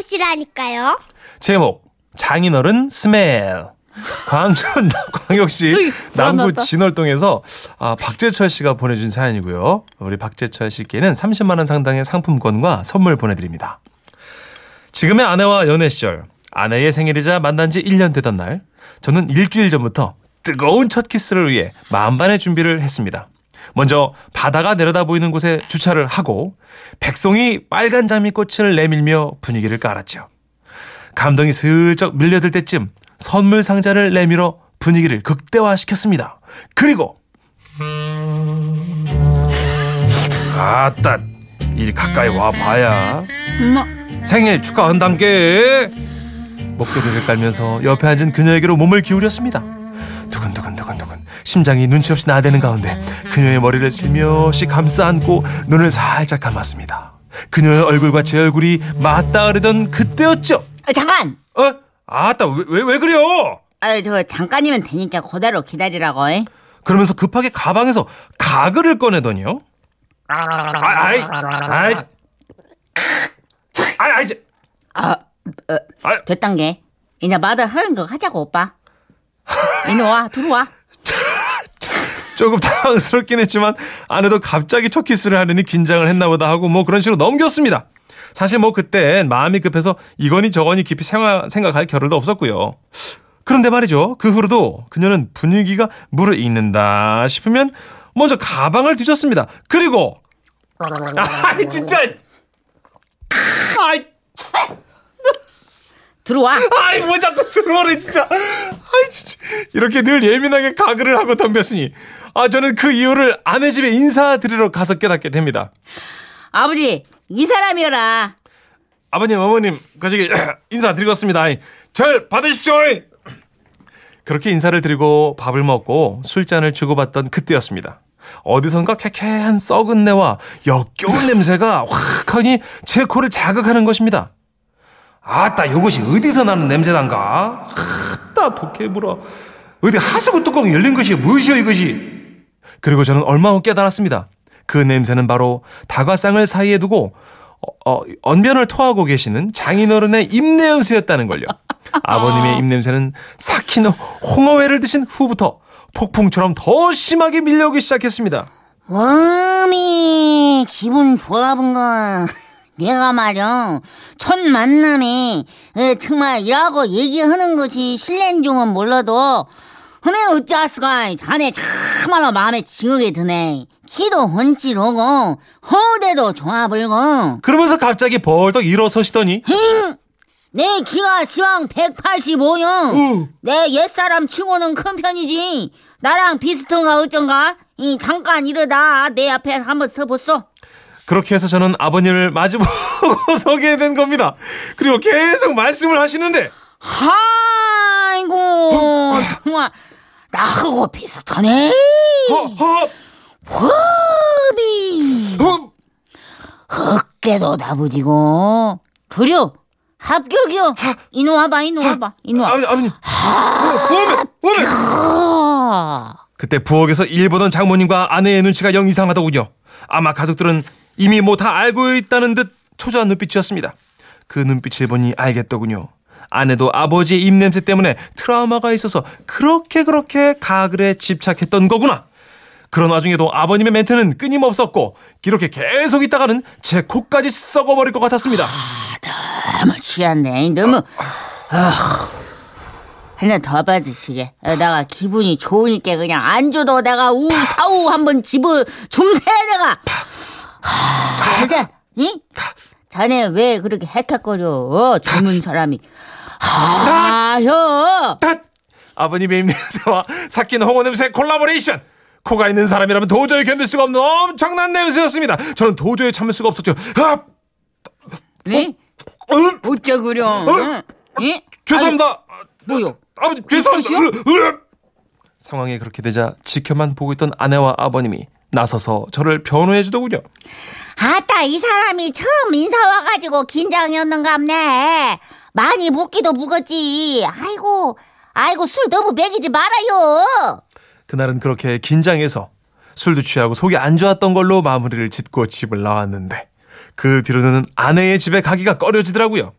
찾아보시라니까요. 제목 장인어른 스멜. 광역시 남구 진월동에서 박재철 씨가 보내준 사연이고요. 우리 박재철 씨께는 30만 원 상당의 상품권과 선물 보내드립니다. 지금의 아내와 연애 시절, 아내의 생일이자 만난 지 1년 되던 날, 저는 일주일 전부터 뜨거운 첫 키스를 위해 만반의 준비를 했습니다. 먼저 바다가 내려다 보이는 곳에 주차를 하고 백송이 빨간 장미꽃을 내밀며 분위기를 깔았죠. 감동이 슬쩍 밀려들 때쯤 선물 상자를 내밀어 분위기를 극대화시켰습니다. 그리고 아따, 이리 가까이 와봐야. 엄마. 생일 축하한담께. 목소리를 깔면서 옆에 앉은 그녀에게로 몸을 기울였습니다. 두근두근두근두근 심장이 눈치 없이 나대는 가운데 그녀의 머리를 슬며시 감싸안고 눈을 살짝 감았습니다. 그녀의 얼굴과 제 얼굴이 맞닿으려던 그때였죠. 잠깐! 아따, 왜 그래요? 저 잠깐이면 되니까 그대로 기다리라고. 그러면서 급하게 가방에서 가글을 꺼내더니요. 됐단 게. 이제 마다 하는 거 하자고, 오빠. 이리 와, 들어와. 조금 당황스럽긴 했지만 아내도 갑자기 첫 키스를 하느니 긴장을 했나 보다 하고 뭐 그런 식으로 넘겼습니다. 사실 뭐 그땐 마음이 급해서 이거니 저거니 깊이 생각할 겨를도 없었고요. 그런데 말이죠. 그 후로도 그녀는 분위기가 무르익는다 싶으면 먼저 가방을 뒤졌습니다. 그리고 진짜 들어와. 뭐 자꾸 들어오래 진짜. 이렇게 늘 예민하게 가글을 하고 덤볐으니 저는 그 이유를 아내 집에 인사드리러 가서 깨닫게 됩니다. 아버지, 이 사람이여라. 아버님, 어머님, 거시기 인사드리겠습니다. 절 받으십시오. 그렇게 인사를 드리고 밥을 먹고 술잔을 주고받던 그때였습니다. 어디선가 쾌쾌한 썩은 내와 역겨운 냄새가 확하니 제 코를 자극하는 것입니다. 아따, 요것이 어디서 나는 냄새단가? 아따, 도깨물어. 어디 하수구 뚜껑이 열린 것이 무엇이여 이것이? 그리고 저는 얼마 후 깨달았습니다. 그 냄새는 바로 다과상을 사이에 두고 언변을 토하고 계시는 장인어른의 입냄새였다는 걸요. 아버님의 입냄새는 삭힌 홍어회를 드신 후부터 폭풍처럼 더 심하게 밀려오기 시작했습니다. 워미, 기분 좋아본가. 내가 말여, 첫 만남에 정말 이라고 얘기하는 것이 실례인 줄은 몰라도 근데 어쩌스가 자네 참말로 마음에 징하게 드네. 키도 헌칠하고 허우대도 좋아불고. 그러면서 갑자기 벌떡 일어서시더니 내 키가 시황 185요. 내 옛사람 치고는 큰 편이지. 나랑 비슷한가 어쩐가. 잠깐 이러다 내 앞에 한번 서보소. 그렇게 해서 저는 아버님을 마주보고 서게 된 겁니다. 그리고 계속 말씀을 하시는데 아이고 정말 나하고 비슷하네. 허비 어깨도 나부지고. 그려 합격이요. 이놈 와봐. 아버님. 그때 부엌에서 일 보던 장모님과 아내의 눈치가 영 이상하더군요. 아마 가족들은 이미 뭐 다 알고 있다는 듯 초조한 눈빛이었습니다. 그 눈빛을 보니 알겠더군요. 아내도 아버지의 입냄새 때문에 트라우마가 있어서 그렇게 가글에 집착했던 거구나. 그런 와중에도 아버님의 멘트는 끊임없었고 이렇게 계속 있다가는 제 코까지 썩어버릴 것 같았습니다. 너무 취한데. 너무 하나 더 받으시게. 내가 기분이 좋으니까 그냥 안 줘도 내가 사우 한번 집어 줌새야 내가. 하자. 응? 자네 왜 그렇게 헥헥거려? 젊은 사람이. 아버님의 입냄새와 삭힌 홍어 냄새 콜라보레이션. 코가 있는 사람이라면 도저히 견딜 수가 없는 엄청난 냄새였습니다. 저는 도저히 참을 수가 없었죠. 네? 어쩌구려? 죄송합니다. 뭐요? 아버님 죄송합니다. 상황이 그렇게 되자 지켜만 보고 있던 아내와 아버님이 나서서 저를 변호해 주더군요. 아따, 이 사람이 처음 인사 와가지고 긴장이었는가보네. 많이 묵기도 묵었지. 아이고 술 너무 먹이지 말아요. 그날은 그렇게 긴장해서 술도 취하고 속이 안 좋았던 걸로 마무리를 짓고 집을 나왔는데 그 뒤로는 아내의 집에 가기가 꺼려지더라고요.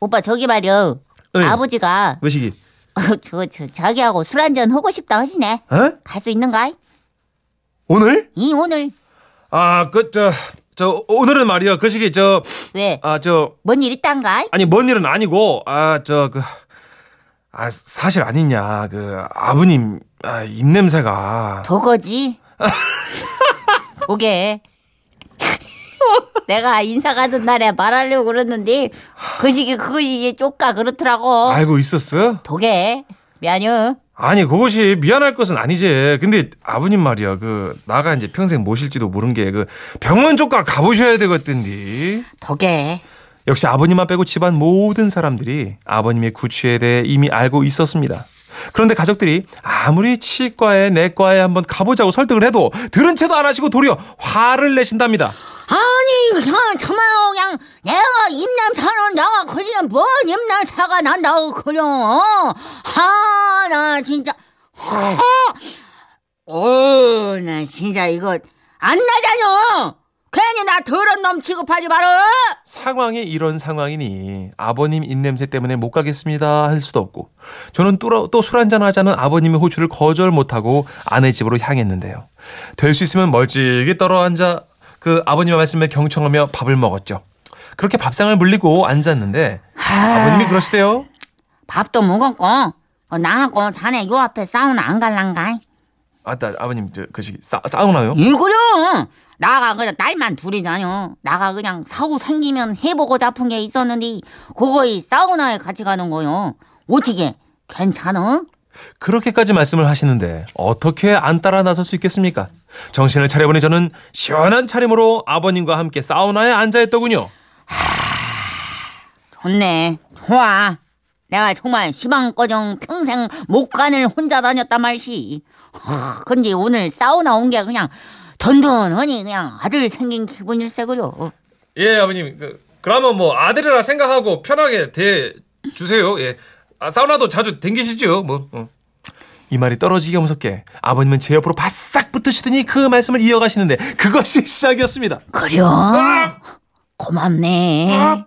오빠 저기 말이요. 네. 아버지가 왜시기? 저 자기하고 술 한잔 하고 싶다 하시네. 갈 수 있는가? 오늘? 이 오늘. 아, 그 저 오늘은 말이요. 그 시기 저 왜? 아, 저 뭔 일 있단가? 아니, 뭔 일은 아니고 아, 저 그 아, 사실 아니냐. 그 아버님 아, 입냄새가 도거지. 도게. 내가 인사 가던 날에 말하려고 그랬는데 그 시기 그거 이게 쪼까 그렇더라고. 알고 있었어? 도게 미안해요. 아니 그것이 미안할 것은 아니지. 근데 아버님 말이야 그 나가 이제 평생 모실지도 모른 게 그 병원 쪼까 가보셔야 되겠던디. 도게. 역시 아버님만 빼고 집안 모든 사람들이 아버님의 구취에 대해 이미 알고 있었습니다. 그런데 가족들이 아무리 치과에 내과에 한번 가보자고 설득을 해도 들은 채도 안 하시고 도리어 화를 내신답니다. 아니 그냥 정말로 그냥 내가 입냄새는 내가 그게 뭔 입냄새가 난다고 그냥 아 나 진짜 오 나 진짜 이거 안 나잖여. 괜히 나 더러운 놈 취급하지 마라. 상황이 이런 상황이니 아버님 입냄새 때문에 못 가겠습니다 할 수도 없고 저는 또 술 한잔 하자는 아버님의 호출을 거절 못하고 아내 집으로 향했는데요. 될 수 있으면 멀찍이 떨어앉아 그 아버님의 말씀에 경청하며 밥을 먹었죠. 그렇게 밥상을 물리고 앉았는데 아버님이 그러시대요. 밥도 먹었고 나하고 자네 요 앞에 사우나 안 갈란가? 아따 아버님 그 시기 사우나요? 예 그럼 나가 그냥 딸만 둘이잖여. 나가 그냥 사후 생기면 해보고 싶은 게 있었는데 그거의 사우나에 같이 가는 거요. 어떻게 괜찮아? 그렇게까지 말씀을 하시는데 어떻게 안 따라 나설 수 있겠습니까? 정신을 차려보니 저는 시원한 차림으로 아버님과 함께 사우나에 앉아있더군요. 좋네 좋아. 내가 정말 시방거정 평생 목간을 혼자 다녔단 말시. 근데 오늘 사우나 온 게 그냥 든든하니 그냥 아들 생긴 기분일세 그려. 예 아버님 그러면 뭐 아들이라 생각하고 편하게 대주세요. 예. 아, 사우나도 자주 댕기시죠 뭐. 이 말이 떨어지기가 무섭게 아버님은 제 옆으로 바싹 붙으시더니 그 말씀을 이어가시는데 그것이 시작이었습니다. 그려 아! 고맙네. 아!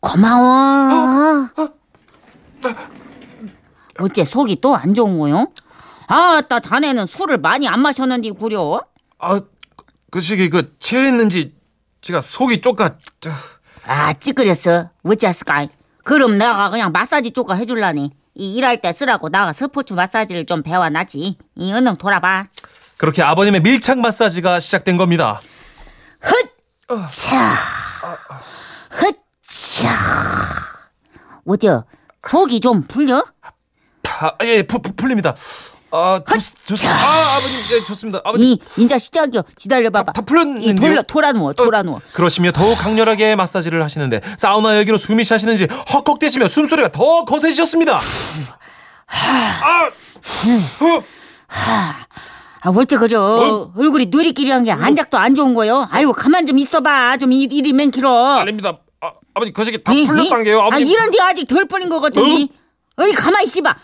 고마워. 어째 속이 또 안 좋은 거요? 아따 자네는 술을 많이 안 마셨는데 구려. 아, 그 시기 그 체했는지 제가 속이 쪼까. 아 찌그렸어. 어째였을까? 그럼 내가 그냥 마사지 쪼까 해줄라니. 이 일할 때 쓰라고 나가 스포츠 마사지를 좀 배워놨지. 이 은행 돌아봐. 그렇게 아버님의 밀착 마사지가 시작된 겁니다. 헛차 헛차. 어디요? 속이 좀 풀려? 예, 풀립니다. 아, 좋습니다. 아, 아버님, 예, 좋습니다. 아버님. 이제 시작이요. 기다려봐봐. 다 풀렸는데요? 돌아누워. 그러시며 더욱 강렬하게 마사지를 하시는데 사우나 열기로 숨이 차시는지 헉헉대시며 숨소리가 더 거세지셨습니다. 어째 그죠? 얼굴이 누리끼리한 게 안작도 안 좋은 거예요. 아이고 가만 좀 있어봐. 좀 일이 맹키러. 아닙니다. 아, 아버님, 그 새끼 다 풀렸단 게요. 아버님. 아, 이런데 아직 덜 풀린 거 같더니. 어이 가만 있어봐.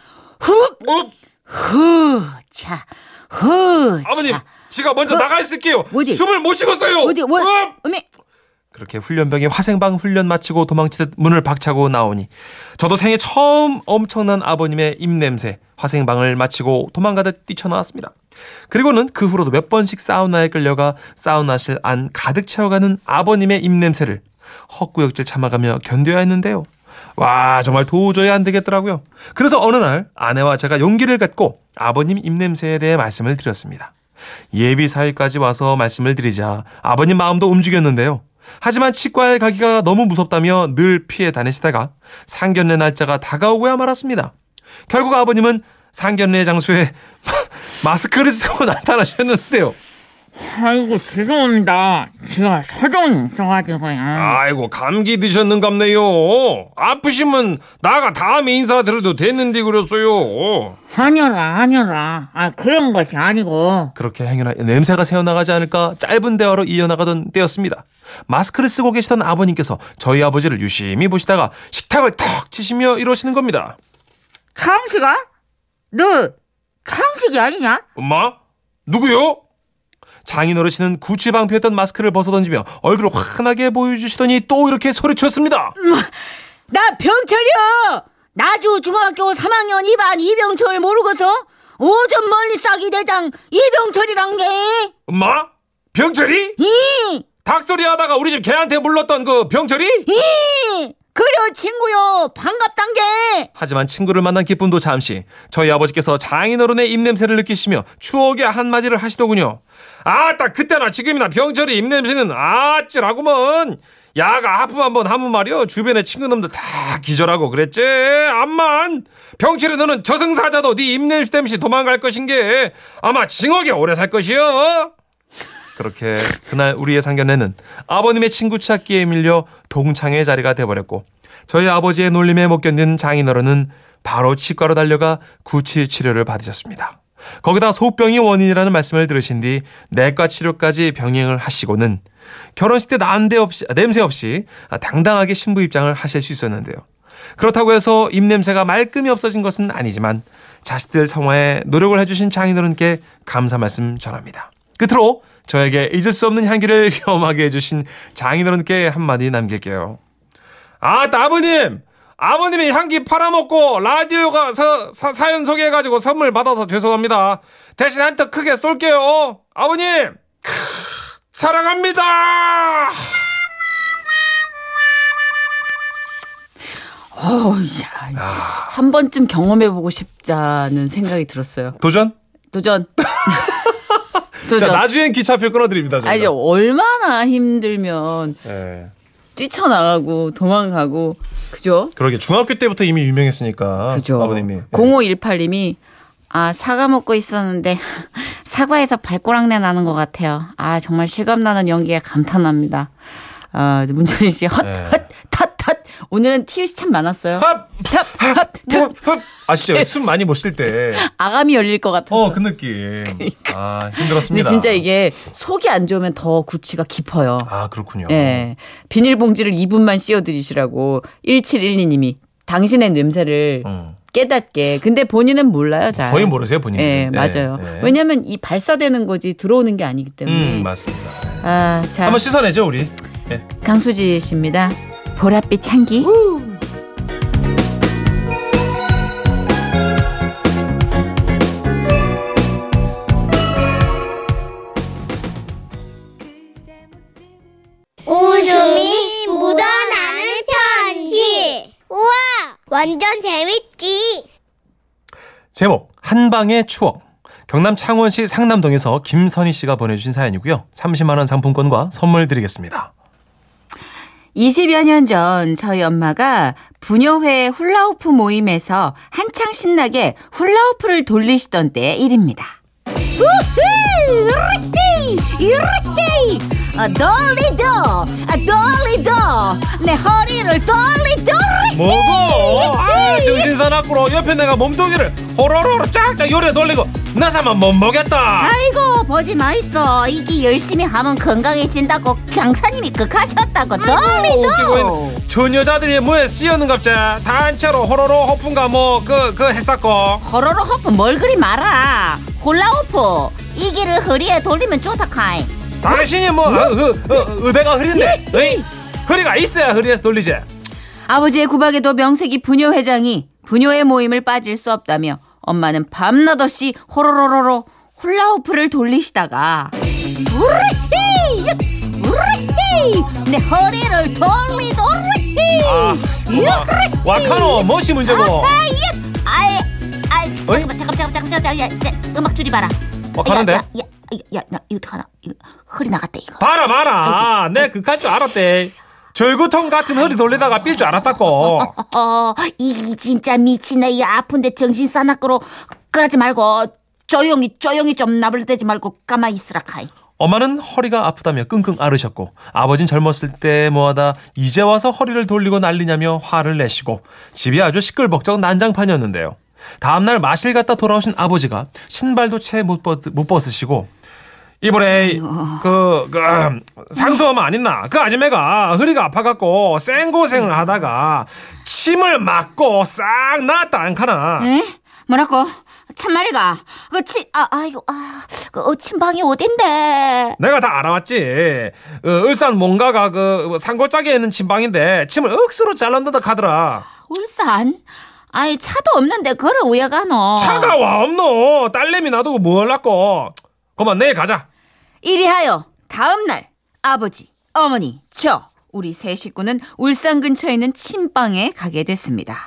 아버님, 제가 먼저 나가 있을게요. 어디? 숨을 못 쉬겠어요. 그렇게 훈련병이 화생방 훈련 마치고 도망치듯 문을 박차고 나오니 저도 생애 처음 엄청난 아버님의 입냄새 화생방을 마치고 도망가듯 뛰쳐나왔습니다. 그리고는 그 후로도 몇 번씩 사우나에 끌려가 사우나실 안 가득 채워가는 아버님의 입냄새를 헛구역질 참아가며 견뎌야 했는데요. 와 정말 도저히 안 되겠더라고요. 그래서 어느 날 아내와 제가 용기를 갖고 아버님 입냄새에 대해 말씀을 드렸습니다. 예비 사위까지 와서 말씀을 드리자 아버님 마음도 움직였는데요. 하지만 치과에 가기가 너무 무섭다며 늘 피해 다니시다가 상견례 날짜가 다가오고야 말았습니다. 결국 아버님은 상견례 장소에 마스크를 쓰고 나타나셨는데요. 아이고 죄송합니다. 제가 사정이 있어가지고요. 아이고 감기 드셨는갑네요. 아프시면 나가 다음에 인사드려도 되는데 그랬어요. 아니라 아 그런 것이 아니고. 그렇게 행여나 냄새가 새어나가지 않을까 짧은 대화로 이어나가던 때였습니다. 마스크를 쓰고 계시던 아버님께서 저희 아버지를 유심히 보시다가 식탁을 턱 치시며 이러시는 겁니다. 창식아? 너 창식이 아니냐? 엄마? 누구요? 장인어르신은 구치방패였던 마스크를 벗어던지며 얼굴을 환하게 보여주시더니 또 이렇게 소리쳤습니다. 나 병철이야. 나주 중학교 3학년 2반 이병철 모르겠어? 오전 멀리 싸기 대장 이병철이란 게. 엄마? 병철이? 이. 닭소리 하다가 우리 집 개한테 물렀던 그 병철이? 이. 그려 친구요. 반갑단 게. 하지만 친구를 만난 기쁨도 잠시. 저희 아버지께서 장인어른의 입냄새를 느끼시며 추억의 한마디를 하시더군요. 아따 그때나 지금이나 병철이 입냄새는 아찔하구먼. 야가 하품 한번 하면 말이여 주변의 친구놈들 다 기절하고 그랬지. 암만 병철이 너는 저승사자도 네 입냄새 땜시 도망갈 것인게 아마 징역에 오래 살 것이여. 그렇게 그날 우리의 상견례는 아버님의 친구 찾기에 밀려 동창의 자리가 돼버렸고, 저희 아버지의 놀림에 못 견딘 장인어른은 바로 치과로 달려가 구취 치료를 받으셨습니다. 거기다 소병이 원인이라는 말씀을 들으신 뒤 내과 치료까지 병행을 하시고는 결혼식 때 냄새 없이 당당하게 신부 입장을 하실 수 있었는데요. 그렇다고 해서 입냄새가 말끔히 없어진 것은 아니지만 자식들 성화에 노력을 해주신 장인어른께 감사 말씀 전합니다. 끝으로 저에게 잊을 수 없는 향기를 경험하게 해주신 장인어른께 한마디 남길게요. 아따 아버님! 아버님이 향기 팔아먹고 라디오가 사연 소개해가지고 선물 받아서 죄송합니다. 대신 한턱 크게 쏠게요. 아버님! 사랑합니다! 한 번쯤 경험해보고 싶다는 생각이 들었어요. 도전! 자, 나중엔 기차표 끊어드립니다. 아니, 얼마나 힘들면 뛰쳐나가고 도망가고 그죠? 그러게 중학교 때부터 이미 유명했으니까. 그죠. 아버님이. 0518님이 아 사과 먹고 있었는데 사과에서 발꼬락내 나는 것 같아요. 아 정말 실감나는 연기에 감탄합니다. 아 문준휘 씨 헛 오늘은 티읕이 참 많았어요. 헛 아시죠? 숨 많이 못 쉴 때 아가미 열릴 것 같아서. 그 느낌. 그러니까. 아 힘들었습니다. 근데 진짜 이게 속이 안 좋으면 더 구취가 깊어요. 아 그렇군요. 예. 비닐봉지를 2분만 씌워드리시라고 1712님이 당신의 냄새를 깨닫게. 근데 본인은 몰라요, 잘. 거의 모르세요, 본인은. 네, 맞아요. 네. 왜냐하면 이 발사되는 거지 들어오는 게 아니기 때문에. 맞습니다. 아, 자. 한번 씻어내죠, 우리. 네. 강수지 씨입니다. 보랏빛 향기. 우. 웃음이 묻어나는 편지. 우와, 완전 재밌지. 제목 한방의 추억. 경남 창원시 상남동에서 김선희 씨가 보내주신 사연이고요. 30만 원 상품권과 선물 드리겠습니다. 20여 년 전 저희 엄마가 부녀회 훌라후프 모임에서 한창 신나게 훌라후프를 돌리시던 때의 일입니다. 이렇게 돌리도 내 허리를 돌리도. 뭐고? 아 정신산 앞으로 옆에 내가 몸뚱이를 호로로 쫙쫙 요래 돌리고 나사만 못 먹겠다. 아이고 보지 마 있어. 이게 열심히 하면 건강해진다고 강사님이 극하셨다고. 돌리도 전 여자들이 뭐에 씌었는갑자 단체로 호로로 허푼가 뭐 그 했었고. 호로로 허푼 뭘 그리 말아. 홀라호프 이 길을 허리에 돌리면 좋다 카이. 당신이 뭐 의대가 흐린데 허리가 있어야 허리에서 돌리지. 아버지의 구박에도 명색이 부녀 회장이 부녀의 모임을 빠질 수 없다며 엄마는 밤낮없이 호로로로로 홀라호프를 돌리시다가 우르히 내 허리를 돌리도르히. 와카노 멋이 문제고. 잠깐 음악 줄이 봐라. 와카노인데? 야, 이거 하나, 이거 허리 나갔대 이거. 봐라, 내 극한 줄 알았대. 절구통 같은 허리 돌리다가 삘 줄 알았다고. 이 진짜 미치네. 이 아픈데 정신 싸나꾸로 그러지 말고 조용히 좀 나불대지 말고 가만히 있으라 카이. 엄마는 허리가 아프다며 끙끙 앓으셨고, 아버진 젊었을 때 뭐하다 이제 와서 허리를 돌리고 난리냐며 화를 내시고 집이 아주 시끌벅적 난장판이었는데요. 다음날 마실 갔다 돌아오신 아버지가 신발도 채 못 벗으시고 이번에 상수엄마 안 있나? 그 아줌매가 허리가 아파갖고 생고생을 하다가 침을 맞고 싹 나왔다 안 카나? 에? 뭐라고? 참말이가 친방이 어딘데? 내가 다 알아왔지. 울산 뭔가가 그 산골짜기에 있는 친방인데 침을 억수로 잘난다다 가더라. 울산? 아이 차도 없는데 그걸 왜 가노? 차가 와 없노. 딸내미 놔두고 뭘 났고. 그만 내일 가자. 이리하여 다음날 아버지, 어머니, 저 우리 세 식구는 울산 근처에 있는 친방에 가게 됐습니다.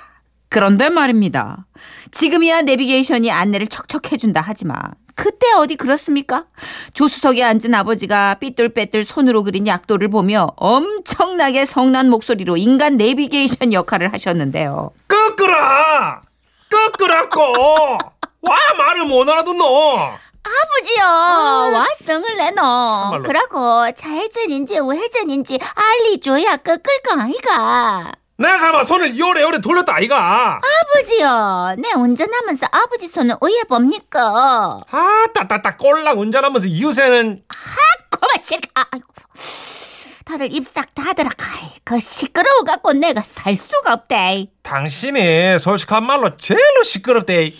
그런데 말입니다. 지금이야 내비게이션이 안내를 척척해준다 하지만 그때 어디 그렇습니까? 조수석에 앉은 아버지가 삐뚤빼뚤 손으로 그린 약도를 보며 엄청나게 성난 목소리로 인간 내비게이션 역할을 하셨는데요. 끄끄라! 끄끄라꼬! 와 말을 못 알아듣노! 아버지요, 와 성을 내노. 그러고 좌회전인지 우회전인지 알리줘야 끄끌 거 아이가. 내 삼아 손을 요래요래 돌렸다 아이가. 아버지요, 내 운전하면서 아버지 손을 왜 봅니까? 아따따따 꼴랑 운전하면서 이웃에는. 아 고마치. 아이고 다들 입싹 다더라. 그 시끄러워갖고 내가 살 수가 없대. 당신이 솔직한 말로 제일로 시끄럽대.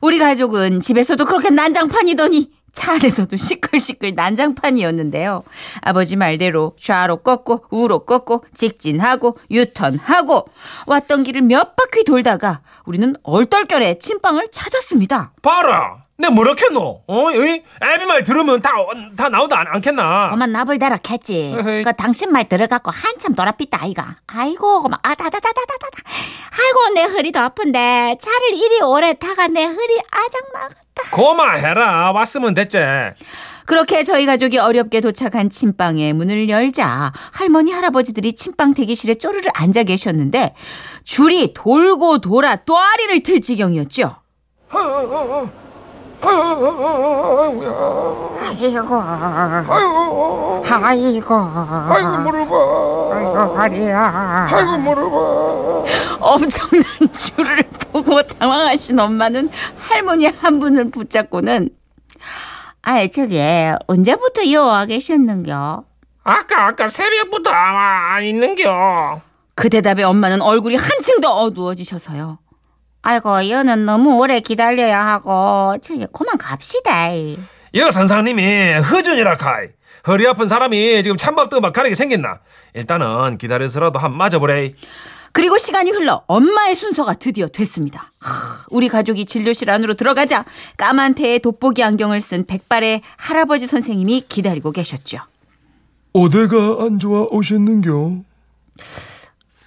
우리 가족은 집에서도 그렇게 난장판이더니 차 안에서도 시끌시끌 난장판이었는데요. 아버지 말대로 좌로 꺾고 우로 꺾고 직진하고 유턴하고 왔던 길을 몇 바퀴 돌다가 우리는 얼떨결에 친방을 찾았습니다. 봐라! 내 뭐라 했노? 애비 말 들으면 다 나오다 않겠나? 그만 나불 대라 했지. 그 당신 말 들어갖고 한참 돌아삐다 아이가. 아이고 그만 아다다다다다다. 아이고 내 허리도 아픈데 차를 이리 오래 타가 내 허리 아작 나갔다. 고마해라. 왔으면 됐지. 그렇게 저희 가족이 어렵게 도착한 침방의 문을 열자 할머니 할아버지들이 침방 대기실에 쪼르르 앉아 계셨는데 줄이 돌고 돌아 또아리를 틀 지경이었죠. 아이고 무릎아. 아이고 허리야. 아이고 무릎아. 엄청난 줄을 보고 당황하신 엄마는 할머니 한 분을 붙잡고는 아이 저기 언제부터 여와 계셨는겨? 아까 새벽부터 안 있는겨. 그 대답에 엄마는 얼굴이 한층 더 어두워지셔서요. 아이고 여는 너무 오래 기다려야 하고 저기 그만 갑시다. 여 선생님이 허준이라 카이. 허리 아픈 사람이 지금 찬밥 뜨박 가리게 생겼나. 일단은 기다려서라도 한 맞아보래. 그리고 시간이 흘러 엄마의 순서가 드디어 됐습니다. 우리 가족이 진료실 안으로 들어가자 까만 태에 돋보기 안경을 쓴 백발의 할아버지 선생님이 기다리고 계셨죠. 어디가 안 좋아 오셨는겨?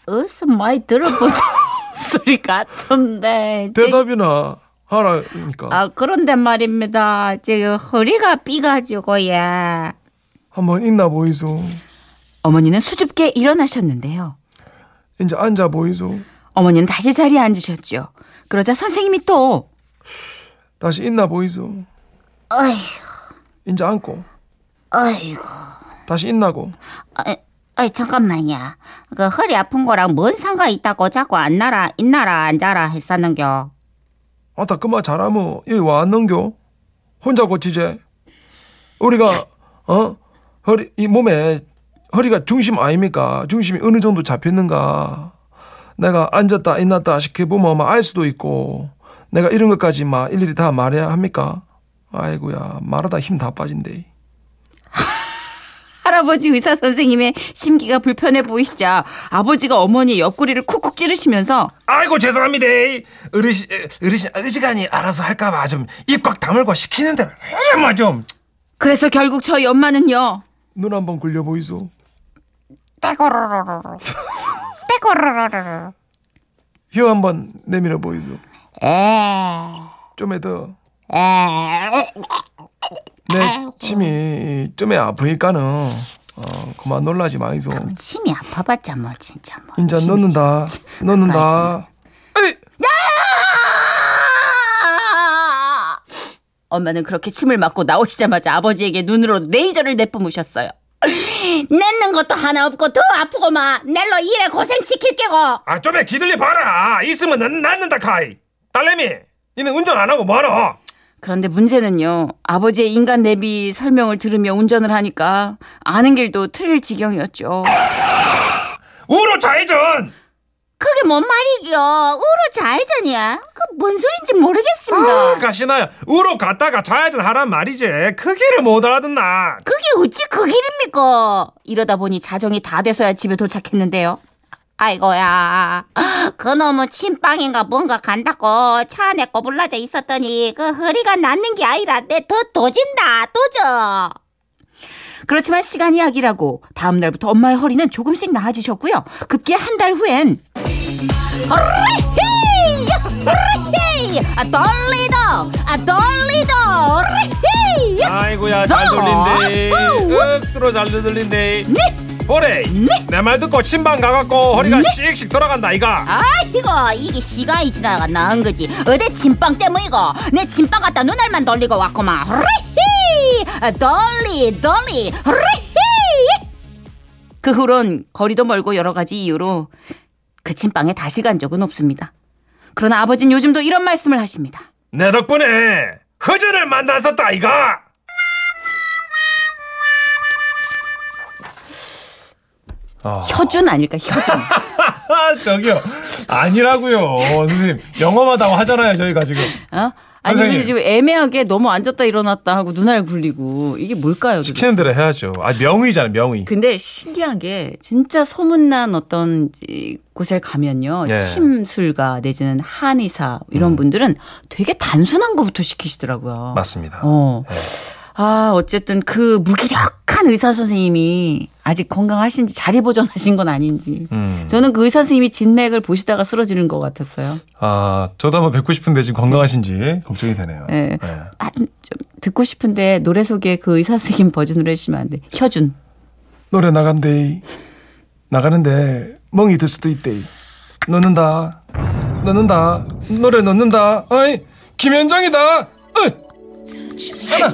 어디서 많이 들어보자. 소리 같은데 대답이나 하라니까. 아 그런데 말입니다. 지금 허리가 삐가지고 예. 한번 있나 보이소. 어머니는 수줍게 일어나셨는데요. 이제 앉아 보이소. 어머니는 다시 자리에 앉으셨죠. 그러자 선생님이 또 다시 있나 보이소. 아이고. 이제 앉고. 아이고. 다시 있나고. 아이 잠깐만요. 그 허리 아픈 거랑 뭔 상관 있다고 자꾸 안나라 인나라 앉아라 했었는겨. 아따 그만 잘하면 여기 와 안는겨. 혼자 고치제. 우리가 허리 이 몸에 허리가 중심 아닙니까? 중심이 어느 정도 잡혔는가. 내가 앉았다 인났다 시켜보면 막 알 수도 있고. 내가 이런 것까지 막 일일이 다 말해야 합니까? 아이고야 말하다 힘 다 빠진대. 할아버지 의사 선생님의 심기가 불편해 보이시자 아버지가 어머니의 옆구리를 쿡쿡 찌르시면서 아이고 죄송합니다. 의시간이 알아서 할까봐 좀 입 꽉 다물고 시키는 대로 해라 좀. 그래서 결국 저희 엄마는요. 눈 한번 굴려 보이소. 떼고르르르. 떼고르르르. 혀 한번 내밀어 보이소. 좀에 더. 내 침이 좀 아프니까는 그만 놀라지 마이소. 그럼 침이 아파봤자 뭐 진짜 뭐. 인자 넣는다. 넣는다. 엄마는 그렇게 침을 맞고 나오시자마자 아버지에게 눈으로 레이저를 내뿜으셨어요. 냈는 것도 하나 없고 더 아프고 마. 낼로 일에 고생시킬 게고. 아 좀에 기들리 봐라. 있으면 낫는다 카이. 딸내미 니는 운전 안 하고 뭐하러. 그런데 문제는요. 아버지의 인간 내비 설명을 들으며 운전을 하니까 아는 길도 틀릴 지경이었죠. 우로 좌회전! 그게 뭔 말이겨? 우로 좌회전이야? 그 뭔 소린지 모르겠습니다. 아, 가시나요? 우로 갔다가 좌회전 하란 말이지. 그 길을 못 알아듣나? 그게 어찌 그 길입니까? 이러다 보니 자정이 다 돼서야 집에 도착했는데요. 아이고야, 그놈의 침빵인가 뭔가 간다고 차 안에 꼬불라져 있었더니 그 허리가 낫는 게 아니라 내 더 도진다, 도져. 그렇지만 시간이 약이라고 다음 날부터 엄마의 허리는 조금씩 나아지셨고요. 급기야 한 달 후엔 돌리도 아이고야, 잘 돌린데. 억수로 잘 들린데. 보래, 내 말 듣고 침방 가갖고 허리가 씩씩 돌아간다 이가. 아이고, 이게 시간이 지나가 나은 거지. 어디 침방 때문이고 내 침방 갖다 눈알만 돌리고 왔구만. 돌리 그 후론 거리도 멀고 여러 가지 이유로 그 침방에 다시 간 적은 없습니다. 그러나 아버지는 요즘도 이런 말씀을 하십니다. 내 덕분에 허전을 만났었다 이가. 혀준 아닐까, 혀준. 저기요, 아니라고요. 선생님, 영험하다고 하잖아요, 저희가 지금. 어? 아니, 근데 지금 애매하게 너무 앉았다 일어났다 하고 눈알 굴리고. 이게 뭘까요? 시키는 대로 해야죠. 아, 명의잖아요, 명의. 근데 신기한 게 진짜 소문난 어떤 곳에 가면요. 예. 침술가 내지는 한의사 이런 분들은 되게 단순한 거부터 시키시더라고요. 맞습니다. 예. 아, 어쨌든 그 무기력한 의사 선생님이 아직 건강하신지 자리보존하신 건 아닌지. 저는 그 의사 선생님이 진맥을 보시다가 쓰러지는 것 같았어요. 아, 저도 한번 뵙고 싶은데 지금 건강하신지 걱정이 되네요. 네. 네. 아, 좀 듣고 싶은데 노래 소개 그 의사 선생님 버전으로 해주시면 안 돼. 혀준. 노래 나간대. 나가는데 멍이 들 수도 있대. 넣는다. 넣는다. 노래 넣는다. 어이, 김현정이다. 어이. 하나.